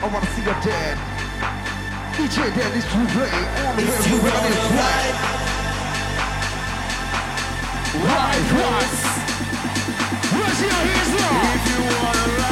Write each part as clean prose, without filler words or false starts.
I wanna see her dead. DJ Daddy's to play. Only if you run it right. Right. Raise your hands up. If you wanna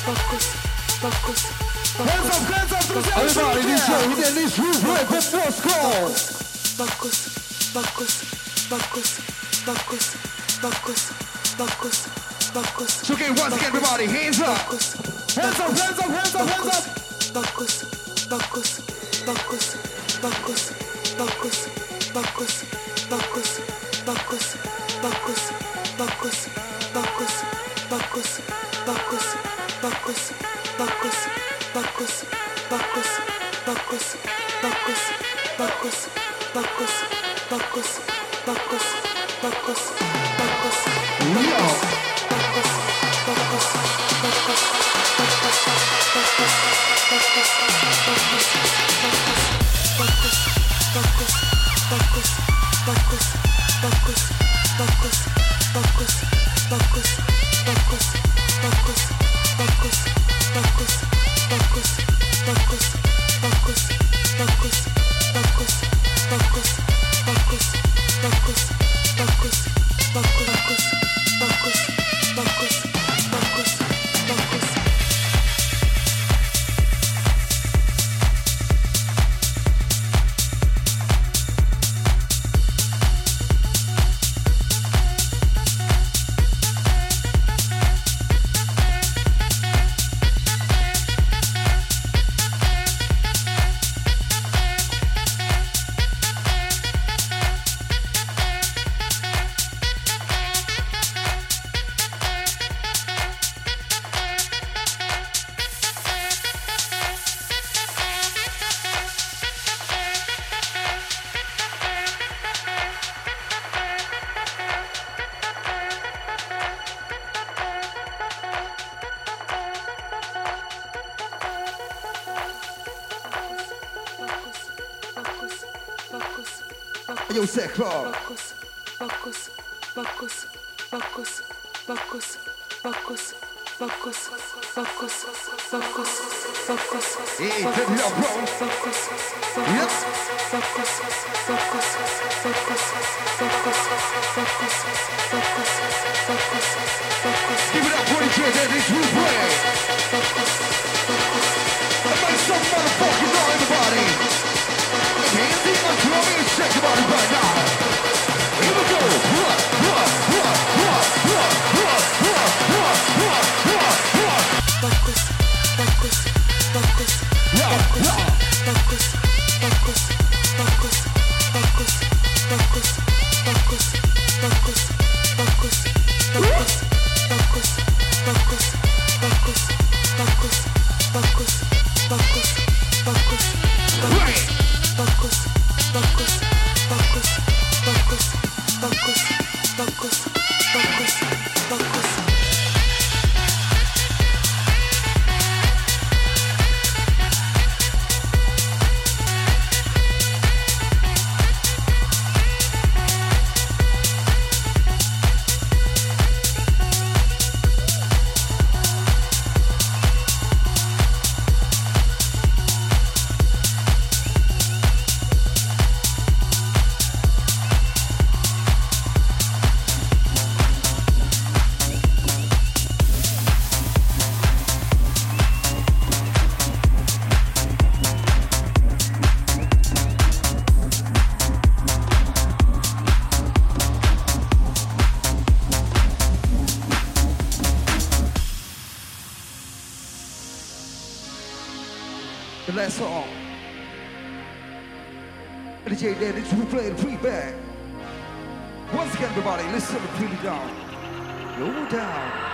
focus. Everybody, this room right before school. Focus. So again, once again, everybody, hands up. Hands up. Once again, everybody, listen to Pretty Down. Low down.